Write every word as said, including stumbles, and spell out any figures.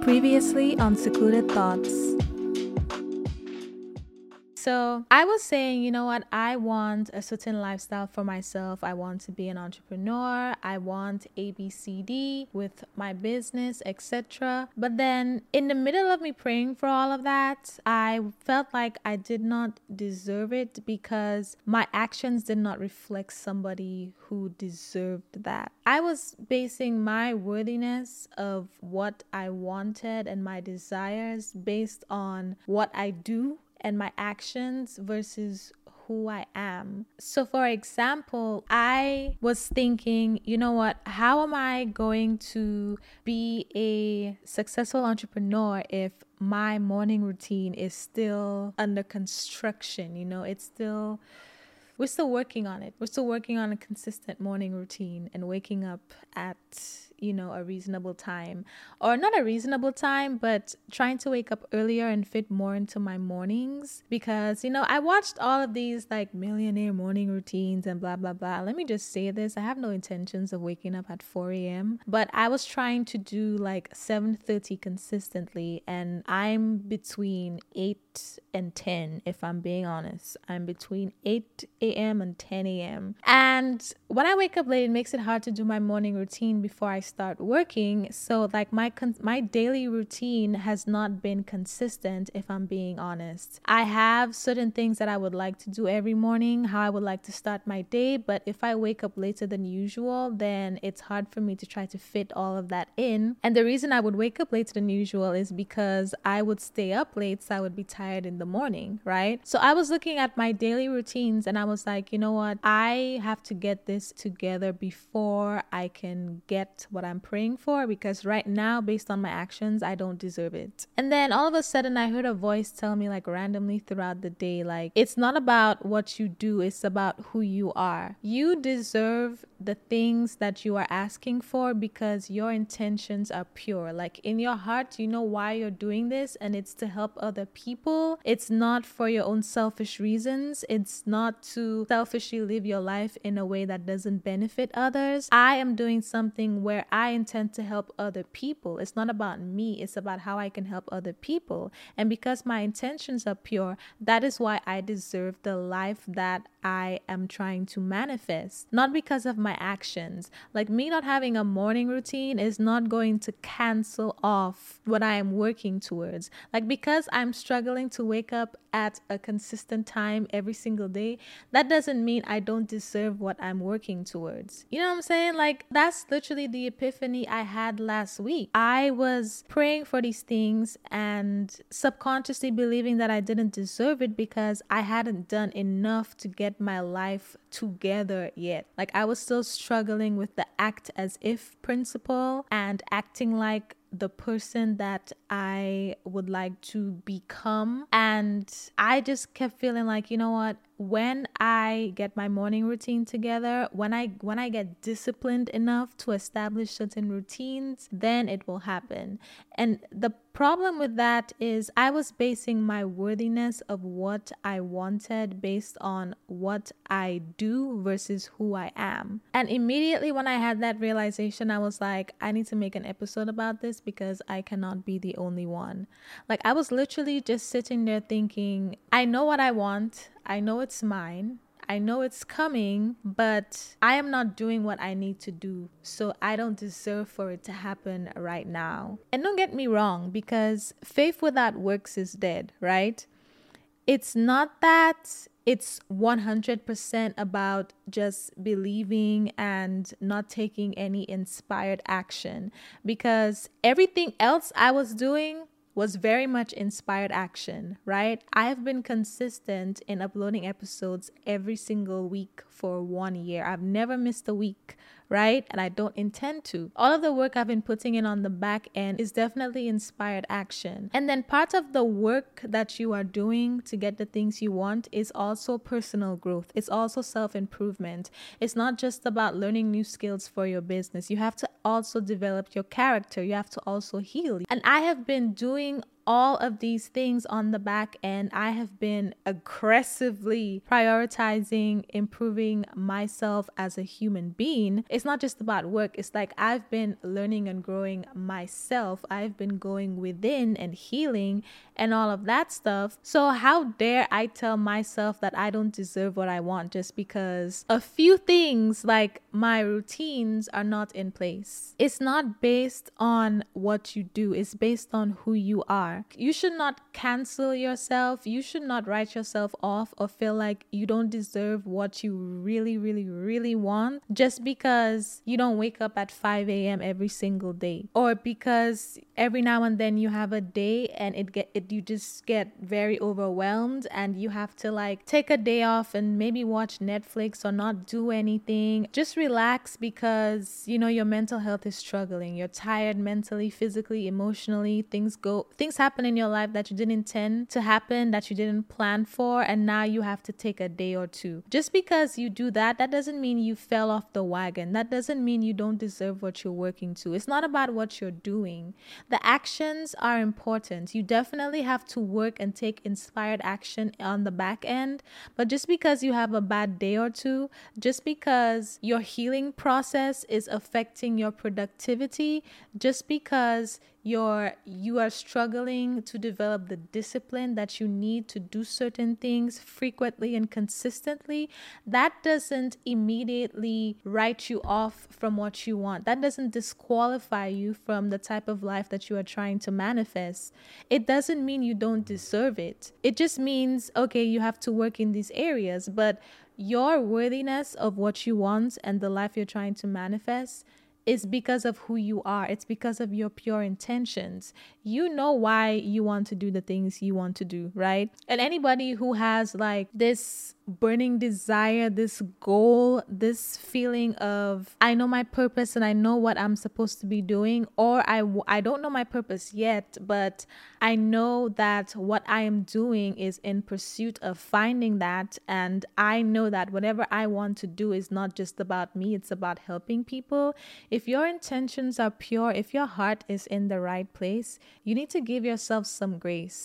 Previously on Secluded Thoughts. So I was saying, you know what? I want a certain lifestyle for myself. I want to be an entrepreneur. I want A B C D with my business, et cetera. But then in the middle of me praying for all of that, I felt like I did not deserve it because my actions did not reflect somebody who deserved that. I was basing my worthiness of what I wanted and my desires based on what I do and my actions versus who I am. So for example, I was thinking, you know what, how am I going to be a successful entrepreneur if my morning routine is still under construction? You know, it's still... We're still working on it. We're still working on a consistent morning routine and waking up at, you know, a reasonable time. Or not a reasonable time, but trying to wake up earlier and fit more into my mornings. Because, you know, I watched all of these like millionaire morning routines and blah, blah, blah. Let me just say this. I have no intentions of waking up at four a.m. But I was trying to do like seven thirty consistently. And I'm between eight and ten, if I'm being honest. I'm between eight a.m. and ten a.m. And when I wake up late, it makes it hard to do my morning routine before I start working. So like my con- my daily routine has not been consistent, if I'm being honest. I have certain things that I would like to do every morning, how I would like to start my day. But if I wake up later than usual, then it's hard for me to try to fit all of that in. And the reason I would wake up later than usual is because I would stay up late, so I would be tired in the morning, right? So I was looking at my daily routines and I was was like, you know what, I have to get this together before I can get what I'm praying for, because right now, based on my actions, I don't deserve it. And then all of a sudden I heard a voice tell me like randomly throughout the day, like, it's not about what you do, it's about who you are. You deserve the things that you are asking for because your intentions are pure. Like in your heart, you know why you're doing this, and it's to help other people. It's not for your own selfish reasons. It's not to selfishly live your life in a way that doesn't benefit others. I am doing something where I intend to help other people. It's not about me. It's about how I can help other people. And because my intentions are pure, that is why I deserve the life that I am trying to manifest, not because of my actions. Like me not having a morning routine is not going to cancel off what I am working towards. Like because I'm struggling to wake up at a consistent time every single day, that doesn't mean I don't deserve what I'm working towards. You know what I'm saying? Like that's literally the epiphany I had last week. I was praying for these things and subconsciously believing that I didn't deserve it because I hadn't done enough to get my life together yet. Like I was still struggling with the act as if principle and acting like the person that I would like to become. And I just kept feeling like, you know what, when I get my morning routine together, when I when I get disciplined enough to establish certain routines, then it will happen. And the problem with that is I was basing my worthiness of what I wanted based on what I do versus who I am. And immediately when I had that realization, I was like, I need to make an episode about this because I cannot be the only one. Like I was literally just sitting there thinking, I know what I want. I know it's mine. I know it's coming, but I am not doing what I need to do. So I don't deserve for it to happen right now. And don't get me wrong, because faith without works is dead, right? It's not that it's one hundred percent about just believing and not taking any inspired action, because everything else I was doing was very much inspired action, right? I have been consistent in uploading episodes every single week for one year. I've never missed a week, right? And I don't intend to. All of the work I've been putting in on the back end is definitely inspired action. And then part of the work that you are doing to get the things you want is also personal growth. It's also self-improvement. It's not just about learning new skills for your business. You have to also develop your character. You have to also heal. And I have been doing all of these things on the back end. I have been aggressively prioritizing improving myself as a human being. It's not just about work. It's like I've been learning and growing myself. I've been going within and healing and all of that stuff. So how dare I tell myself that I don't deserve what I want just because a few things like my routines are not in place. It's not based on what you do. It's based on who you are. You should not cancel yourself. You should not write yourself off or feel like you don't deserve what you really, really, really want just because you don't wake up at five a.m. every single day, or because every now and then you have a day and it get it you just get very overwhelmed and you have to like take a day off and maybe watch Netflix or not do anything. Just relax because you know your mental health is struggling. You're tired mentally, physically, emotionally. Things go things happen in your life that you didn't intend to happen, that you didn't plan for, and now you have to take a day or two. Just because you do that, that doesn't mean you fell off the wagon. That doesn't mean you don't deserve what you're working to. It's not about what you're doing. The actions are important. You definitely have to work and take inspired action on the back end, but just because you have a bad day or two, just because your healing process is affecting your productivity, just because You're, you are struggling to develop the discipline that you need to do certain things frequently and consistently, that doesn't immediately write you off from what you want. That doesn't disqualify you from the type of life that you are trying to manifest. It doesn't mean you don't deserve it. It just means, okay, you have to work in these areas, but your worthiness of what you want and the life you're trying to manifest is because of who you are. It's because of your pure intentions. You know why you want to do the things you want to do, right? And anybody who has like this burning desire, this goal, this feeling of I know my purpose and I know what I'm supposed to be doing, or I, I don't know my purpose yet, but I know that what I am doing is in pursuit of finding that, and I know that whatever I want to do is not just about me, it's about helping people. If your intentions are pure, if your heart is in the right place, you need to give yourself some grace.